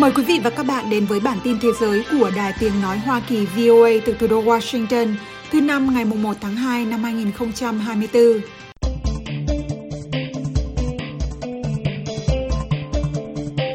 Mời quý vị và các bạn đến với bản tin thế giới của Đài Tiếng Nói Hoa Kỳ VOA từ thủ đô Washington, thứ Năm ngày 1 tháng 2 năm 2024.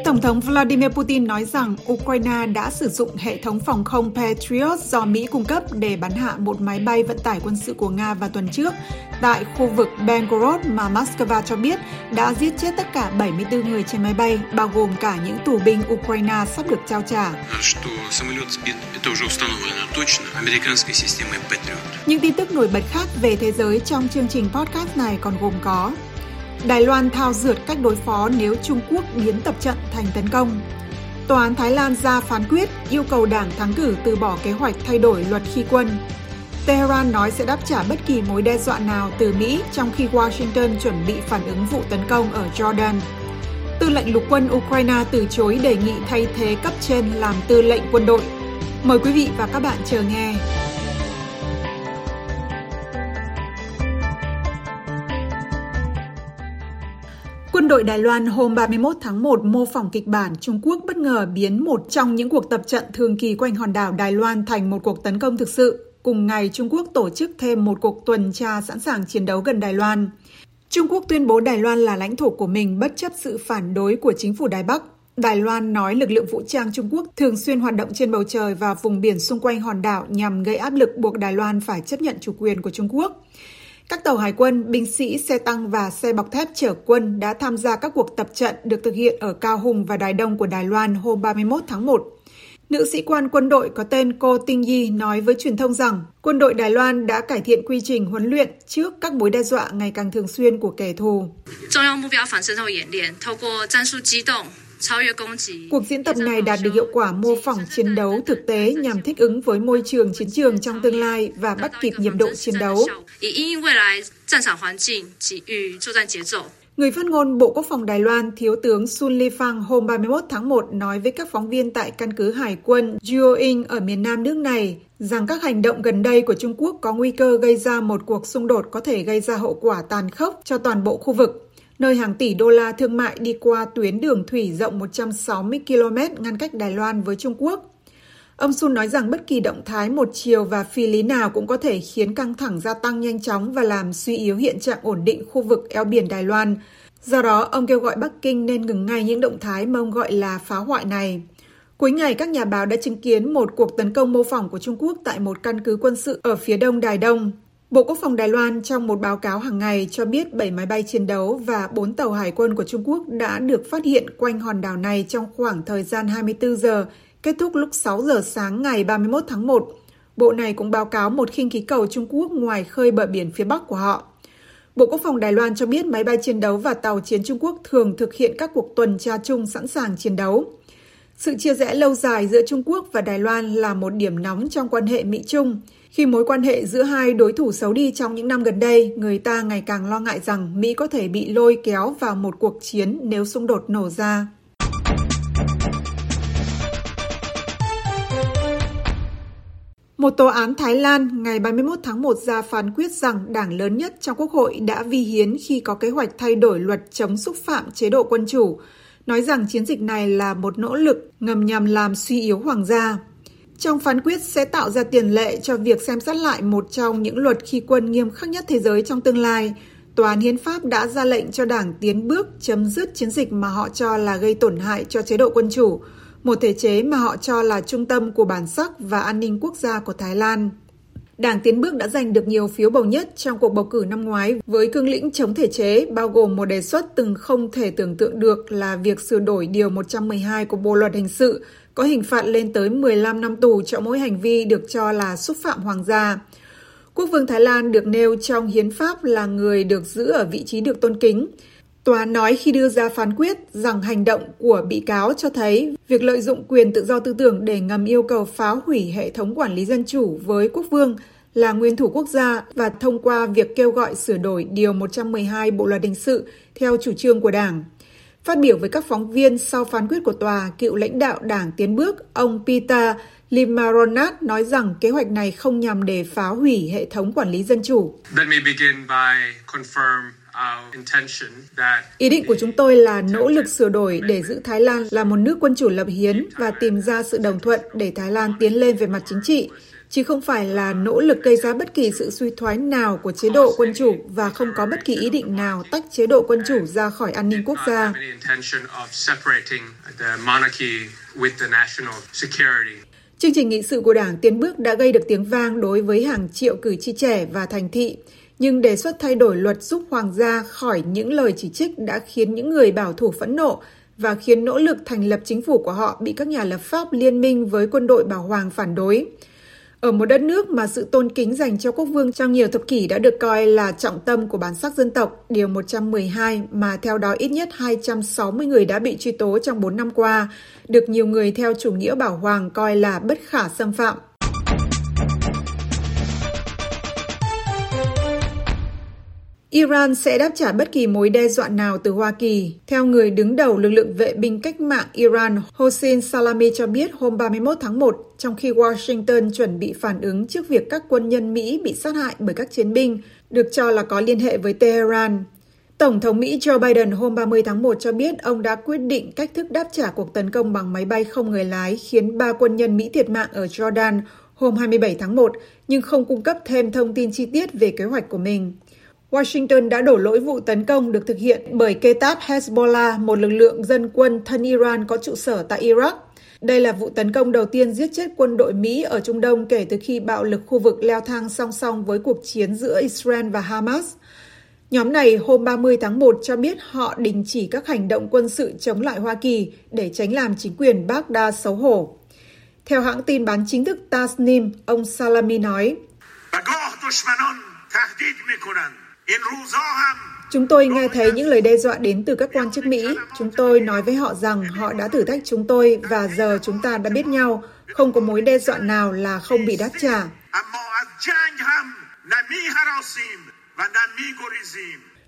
Tổng thống Vladimir Putin nói rằng Ukraine đã sử dụng hệ thống phòng không Patriot do Mỹ cung cấp để bắn hạ một máy bay vận tải quân sự của Nga vào tuần trước tại khu vực Belgorod mà Moscow cho biết đã giết chết tất cả 74 người trên máy bay, bao gồm cả những tù binh Ukraine sắp được trao trả. Những tin tức nổi bật khác về thế giới trong chương trình podcast này còn gồm có: Đài Loan thao dượt cách đối phó nếu Trung Quốc biến tập trận thành tấn công. Tòa án Thái Lan ra phán quyết yêu cầu đảng thắng cử từ bỏ kế hoạch thay đổi luật khi quân. Tehran nói sẽ đáp trả bất kỳ mối đe dọa nào từ Mỹ trong khi Washington chuẩn bị phản ứng vụ tấn công ở Jordan. Tư lệnh lục quân Ukraine từ chối đề nghị thay thế cấp trên làm tư lệnh quân đội. Mời quý vị và các bạn chờ nghe. Quân đội Đài Loan hôm 31 tháng 1 mô phỏng kịch bản Trung Quốc bất ngờ biến một trong những cuộc tập trận thường kỳ quanh hòn đảo Đài Loan thành một cuộc tấn công thực sự. Cùng ngày, Trung Quốc tổ chức thêm một cuộc tuần tra sẵn sàng chiến đấu gần Đài Loan. Trung Quốc tuyên bố Đài Loan là lãnh thổ của mình bất chấp sự phản đối của chính phủ Đài Bắc. Đài Loan nói lực lượng vũ trang Trung Quốc thường xuyên hoạt động trên bầu trời và vùng biển xung quanh hòn đảo nhằm gây áp lực buộc Đài Loan phải chấp nhận chủ quyền của Trung Quốc. Các tàu hải quân, binh sĩ, xe tăng và xe bọc thép chở quân đã tham gia các cuộc tập trận được thực hiện ở Cao Hùng và Đài Đông của Đài Loan hôm 31 tháng 1. Nữ sĩ quan quân đội có tên Cô Tinh Y nói với truyền thông rằng quân đội Đài Loan đã cải thiện quy trình huấn luyện trước các mối đe dọa ngày càng thường xuyên của kẻ thù. Cuộc diễn tập này đạt được hiệu quả mô phỏng chiến đấu thực tế nhằm thích ứng với môi trường chiến trường trong tương lai và bắt kịp nhịp độ chiến đấu. Người phát ngôn Bộ Quốc phòng Đài Loan Thiếu tướng Sun Li Fang hôm 31 tháng 1 nói với các phóng viên tại căn cứ hải quân Jiu Ying ở miền nam nước này rằng các hành động gần đây của Trung Quốc có nguy cơ gây ra một cuộc xung đột có thể gây ra hậu quả tàn khốc cho toàn bộ khu vực, nơi hàng tỷ đô la thương mại đi qua tuyến đường thủy rộng 160 km ngăn cách Đài Loan với Trung Quốc. Ông Sun nói rằng bất kỳ động thái một chiều và phi lý nào cũng có thể khiến căng thẳng gia tăng nhanh chóng và làm suy yếu hiện trạng ổn định khu vực eo biển Đài Loan. Do đó, ông kêu gọi Bắc Kinh nên ngừng ngay những động thái mà ông gọi là phá hoại này. Cuối ngày, các nhà báo đã chứng kiến một cuộc tấn công mô phỏng của Trung Quốc tại một căn cứ quân sự ở phía đông Đài Đông. Bộ Quốc phòng Đài Loan trong một báo cáo hàng ngày cho biết 7 máy bay chiến đấu và 4 tàu hải quân của Trung Quốc đã được phát hiện quanh hòn đảo này trong khoảng thời gian 24 giờ, kết thúc lúc 6 giờ sáng ngày 31 tháng 1. Bộ này cũng báo cáo một khinh khí cầu Trung Quốc ngoài khơi bờ biển phía Bắc của họ. Bộ Quốc phòng Đài Loan cho biết máy bay chiến đấu và tàu chiến Trung Quốc thường thực hiện các cuộc tuần tra chung sẵn sàng chiến đấu. Sự chia rẽ lâu dài giữa Trung Quốc và Đài Loan là một điểm nóng trong quan hệ Mỹ-Trung. Khi mối quan hệ giữa hai đối thủ xấu đi trong những năm gần đây, người ta ngày càng lo ngại rằng Mỹ có thể bị lôi kéo vào một cuộc chiến nếu xung đột nổ ra. Một tòa án Thái Lan ngày 31 tháng 1 ra phán quyết rằng đảng lớn nhất trong Quốc hội đã vi hiến khi có kế hoạch thay đổi luật chống xúc phạm chế độ quân chủ, nói rằng chiến dịch này là một nỗ lực ngầm nhằm làm suy yếu hoàng gia. Trong phán quyết sẽ tạo ra tiền lệ cho việc xem xét lại một trong những luật khi quân nghiêm khắc nhất thế giới trong tương lai. Tòa án Hiến pháp đã ra lệnh cho đảng tiến bước chấm dứt chiến dịch mà họ cho là gây tổn hại cho chế độ quân chủ, một thể chế mà họ cho là trung tâm của bản sắc và an ninh quốc gia của Thái Lan. Đảng Tiến bước đã giành được nhiều phiếu bầu nhất trong cuộc bầu cử năm ngoái với cương lĩnh chống thể chế, bao gồm một đề xuất từng không thể tưởng tượng được là việc sửa đổi Điều 112 của Bộ Luật Hình sự, có hình phạt lên tới 15 năm tù cho mỗi hành vi được cho là xúc phạm hoàng gia. Quốc vương Thái Lan được nêu trong hiến pháp là người được giữ ở vị trí được tôn kính. Tòa nói khi đưa ra phán quyết rằng hành động của bị cáo cho thấy việc lợi dụng quyền tự do tư tưởng để ngầm yêu cầu phá hủy hệ thống quản lý dân chủ với quốc vương là nguyên thủ quốc gia và thông qua việc kêu gọi sửa đổi Điều 112 Bộ Luật Hình sự theo chủ trương của đảng. Phát biểu với các phóng viên sau phán quyết của tòa, cựu lãnh đạo đảng Tiến bước, ông Pita Limjaroenrat nói rằng kế hoạch này không nhằm để phá hủy hệ thống quản lý dân chủ. Ý định của chúng tôi là nỗ lực sửa đổi để giữ Thái Lan là một nước quân chủ lập hiến và tìm ra sự đồng thuận để Thái Lan tiến lên về mặt chính trị, chứ không phải là nỗ lực gây ra bất kỳ sự suy thoái nào của chế độ quân chủ và không có bất kỳ ý định nào tách chế độ quân chủ ra khỏi an ninh quốc gia. Chương trình nghị sự của Đảng Tiến bước đã gây được tiếng vang đối với hàng triệu cử tri trẻ và thành thị, nhưng đề xuất thay đổi luật giúp hoàng gia khỏi những lời chỉ trích đã khiến những người bảo thủ phẫn nộ và khiến nỗ lực thành lập chính phủ của họ bị các nhà lập pháp liên minh với quân đội bảo hoàng phản đối. Ở một đất nước mà sự tôn kính dành cho quốc vương trong nhiều thập kỷ đã được coi là trọng tâm của bản sắc dân tộc, Điều 112 mà theo đó ít nhất 260 người đã bị truy tố trong 4 năm qua, được nhiều người theo chủ nghĩa bảo hoàng coi là bất khả xâm phạm. Iran sẽ đáp trả bất kỳ mối đe dọa nào từ Hoa Kỳ. Theo người đứng đầu lực lượng vệ binh cách mạng Iran, Hossein Salami cho biết hôm 31 tháng 1, trong khi Washington chuẩn bị phản ứng trước việc các quân nhân Mỹ bị sát hại bởi các chiến binh, được cho là có liên hệ với Tehran. Tổng thống Mỹ Joe Biden hôm 30 tháng 1 cho biết ông đã quyết định cách thức đáp trả cuộc tấn công bằng máy bay không người lái khiến 3 quân nhân Mỹ thiệt mạng ở Jordan hôm 27 tháng 1, nhưng không cung cấp thêm thông tin chi tiết về kế hoạch của mình. Washington đã đổ lỗi vụ tấn công được thực hiện bởi Kata'ib Hezbollah, một lực lượng dân quân thân Iran có trụ sở tại Iraq. Đây là vụ tấn công đầu tiên giết chết quân đội Mỹ ở Trung Đông kể từ khi bạo lực khu vực leo thang song song với cuộc chiến giữa Israel và Hamas. Nhóm này hôm 30 tháng 1 cho biết họ đình chỉ các hành động quân sự chống lại Hoa Kỳ để tránh làm chính quyền Baghdad xấu hổ. Theo hãng tin bán chính thức Tasnim, ông Salami nói, "Chúng tôi nghe thấy những lời đe dọa đến từ các quan chức Mỹ. Chúng tôi nói với họ rằng họ đã thử thách chúng tôi và giờ chúng ta đã biết nhau. Không có mối đe dọa nào là không bị đáp trả."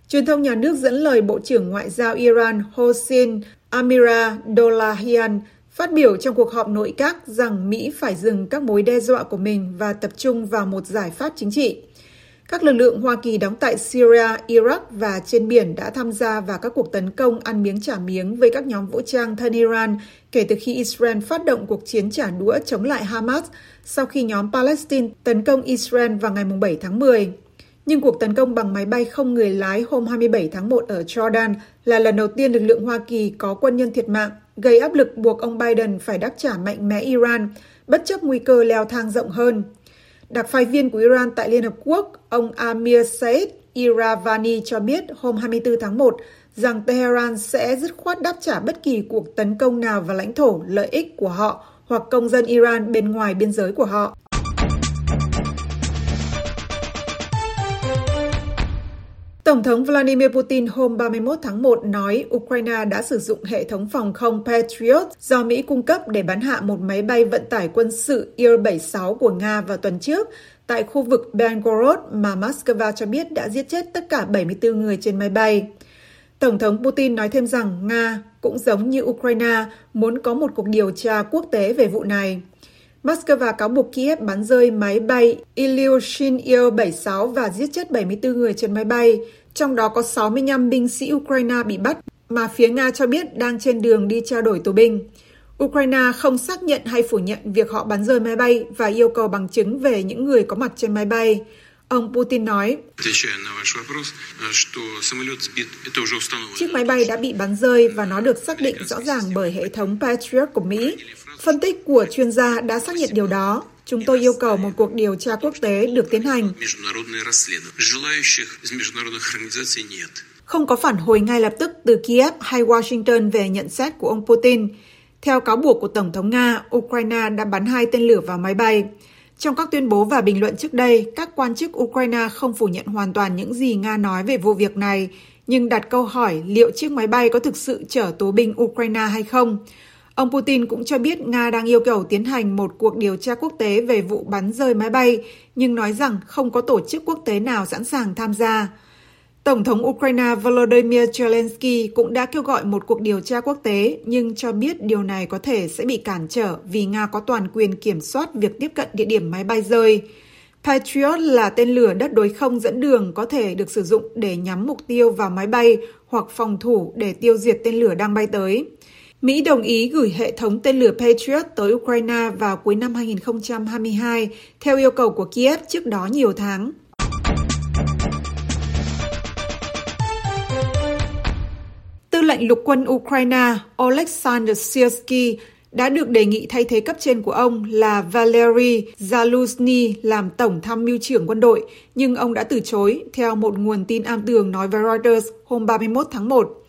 Truyền thông nhà nước dẫn lời Bộ trưởng Ngoại giao Iran Hossein Amir-Abdollahian phát biểu trong cuộc họp nội các rằng Mỹ phải dừng các mối đe dọa của mình và tập trung vào một giải pháp chính trị. Các lực lượng Hoa Kỳ đóng tại Syria, Iraq và trên biển đã tham gia vào các cuộc tấn công ăn miếng trả miếng với các nhóm vũ trang thân Iran kể từ khi Israel phát động cuộc chiến trả đũa chống lại Hamas sau khi nhóm Palestine tấn công Israel vào ngày 7 tháng 10. Nhưng cuộc tấn công bằng máy bay không người lái hôm 27 tháng 1 ở Jordan là lần đầu tiên lực lượng Hoa Kỳ có quân nhân thiệt mạng, gây áp lực buộc ông Biden phải đáp trả mạnh mẽ Iran, bất chấp nguy cơ leo thang rộng hơn. Đặc phái viên của Iran tại Liên Hợp Quốc, ông Amir Saeed Iravani cho biết hôm 24 tháng 1 rằng Tehran sẽ dứt khoát đáp trả bất kỳ cuộc tấn công nào vào lãnh thổ, lợi ích của họ hoặc công dân Iran bên ngoài biên giới của họ. Tổng thống Vladimir Putin hôm 31 tháng 1 nói Ukraine đã sử dụng hệ thống phòng không Patriot do Mỹ cung cấp để bắn hạ một máy bay vận tải quân sự Il-76 của Nga vào tuần trước tại khu vực Belgorod mà Moscow cho biết đã giết chết tất cả 74 người trên máy bay. Tổng thống Putin nói thêm rằng Nga, cũng giống như Ukraine, muốn có một cuộc điều tra quốc tế về vụ này. Moscow cáo buộc Kiev bắn rơi máy bay Ilyushin Il-76 và giết chết 74 người trên máy bay, trong đó có 65 binh sĩ Ukraine bị bắt, mà phía Nga cho biết đang trên đường đi trao đổi tù binh. Ukraine không xác nhận hay phủ nhận việc họ bắn rơi máy bay và yêu cầu bằng chứng về những người có mặt trên máy bay. Ông Putin nói, chiếc máy bay đã bị bắn rơi và nó được xác định rõ ràng bởi hệ thống Patriot của Mỹ. Phân tích của chuyên gia đã xác nhận điều đó. Chúng tôi yêu cầu một cuộc điều tra quốc tế được tiến hành. Không có phản hồi ngay lập tức từ Kiev hay Washington về nhận xét của ông Putin. Theo cáo buộc của Tổng thống Nga, Ukraine đã bắn 2 tên lửa vào máy bay. Trong các tuyên bố và bình luận trước đây, các quan chức Ukraine không phủ nhận hoàn toàn những gì Nga nói về vụ việc này, nhưng đặt câu hỏi liệu chiếc máy bay có thực sự chở tù binh Ukraine hay không. Ông Putin cũng cho biết Nga đang yêu cầu tiến hành một cuộc điều tra quốc tế về vụ bắn rơi máy bay, nhưng nói rằng không có tổ chức quốc tế nào sẵn sàng tham gia. Tổng thống Ukraine Volodymyr Zelensky cũng đã kêu gọi một cuộc điều tra quốc tế, nhưng cho biết điều này có thể sẽ bị cản trở vì Nga có toàn quyền kiểm soát việc tiếp cận địa điểm máy bay rơi. Patriot là tên lửa đất đối không dẫn đường có thể được sử dụng để nhắm mục tiêu vào máy bay hoặc phòng thủ để tiêu diệt tên lửa đang bay tới. Mỹ đồng ý gửi hệ thống tên lửa Patriot tới Ukraine vào cuối năm 2022, theo yêu cầu của Kiev trước đó nhiều tháng. Tư lệnh lục quân Ukraine Oleksandr Syrsky đã được đề nghị thay thế cấp trên của ông là Valery Zaluzhny làm tổng tham mưu trưởng quân đội, nhưng ông đã từ chối, theo một nguồn tin am tường nói với Reuters hôm 31 tháng 1.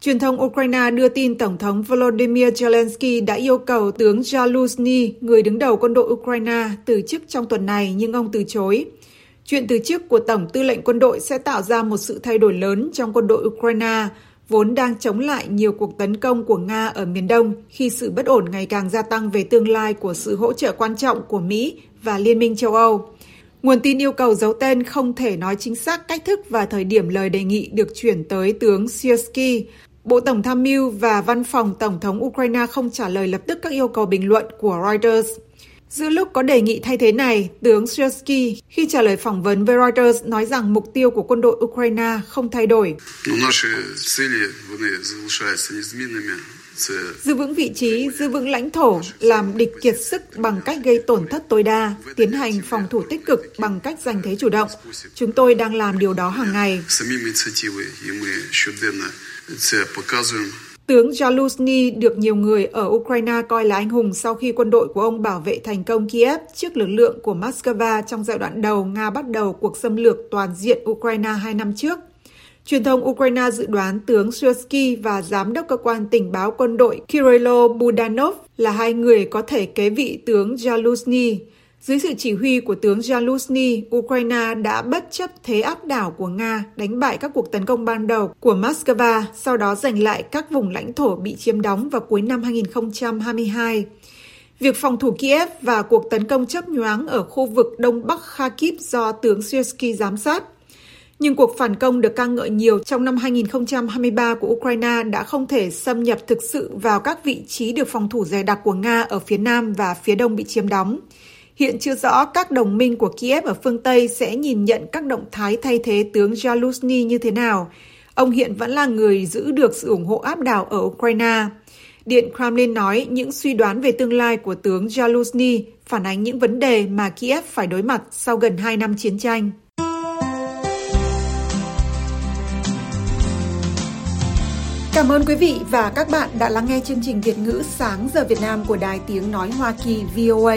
Truyền thông Ukraine đưa tin Tổng thống Volodymyr Zelensky đã yêu cầu tướng Zaluzhny, người đứng đầu quân đội Ukraine, từ chức trong tuần này nhưng ông từ chối. Chuyện từ chức của Tổng tư lệnh quân đội sẽ tạo ra một sự thay đổi lớn trong quân đội Ukraine, vốn đang chống lại nhiều cuộc tấn công của Nga ở miền Đông khi sự bất ổn ngày càng gia tăng về tương lai của sự hỗ trợ quan trọng của Mỹ và Liên minh châu Âu. Nguồn tin yêu cầu giấu tên không thể nói chính xác cách thức và thời điểm lời đề nghị được chuyển tới tướng Syrsky. Bộ Tổng tham mưu và Văn phòng Tổng thống Ukraine không trả lời lập tức các yêu cầu bình luận của Reuters. Giữa lúc có đề nghị thay thế này, tướng Syrsky khi trả lời phỏng vấn với Reuters nói rằng mục tiêu của quân đội Ukraine không thay đổi. Giữ vững vị trí, giữ vững lãnh thổ, làm địch kiệt sức bằng cách gây tổn thất tối đa, tiến hành phòng thủ tích cực bằng cách giành thế chủ động. Chúng tôi đang làm điều đó hàng ngày. Tướng Zaluzhny được nhiều người ở Ukraine coi là anh hùng sau khi quân đội của ông bảo vệ thành công Kiev trước lực lượng của Moscow trong giai đoạn đầu Nga bắt đầu cuộc xâm lược toàn diện Ukraine 2 năm trước. Truyền thông Ukraine dự đoán tướng Syrsky và Giám đốc Cơ quan Tình báo Quân đội Kyrylo Budanov là hai người có thể kế vị tướng Zaluzhny. Dưới sự chỉ huy của tướng Zaluzhny, Ukraine đã bất chấp thế áp đảo của Nga đánh bại các cuộc tấn công ban đầu của Moscow, sau đó giành lại các vùng lãnh thổ bị chiếm đóng vào cuối năm 2022. Việc phòng thủ Kiev và cuộc tấn công chớp nhoáng ở khu vực Đông Bắc Kharkiv do tướng Syrsky giám sát. Nhưng cuộc phản công được ca ngợi nhiều trong năm 2023 của Ukraine đã không thể xâm nhập thực sự vào các vị trí được phòng thủ dày đặc của Nga ở phía Nam và phía Đông bị chiếm đóng. Hiện chưa rõ các đồng minh của Kiev ở phương Tây sẽ nhìn nhận các động thái thay thế tướng Zaluzhny như thế nào. Ông hiện vẫn là người giữ được sự ủng hộ áp đảo ở Ukraine. Điện Kremlin nói những suy đoán về tương lai của tướng Zaluzhny phản ánh những vấn đề mà Kiev phải đối mặt sau gần 2 năm chiến tranh. Cảm ơn quý vị và các bạn đã lắng nghe chương trình Việt ngữ Sáng giờ Việt Nam của Đài Tiếng Nói Hoa Kỳ VOA.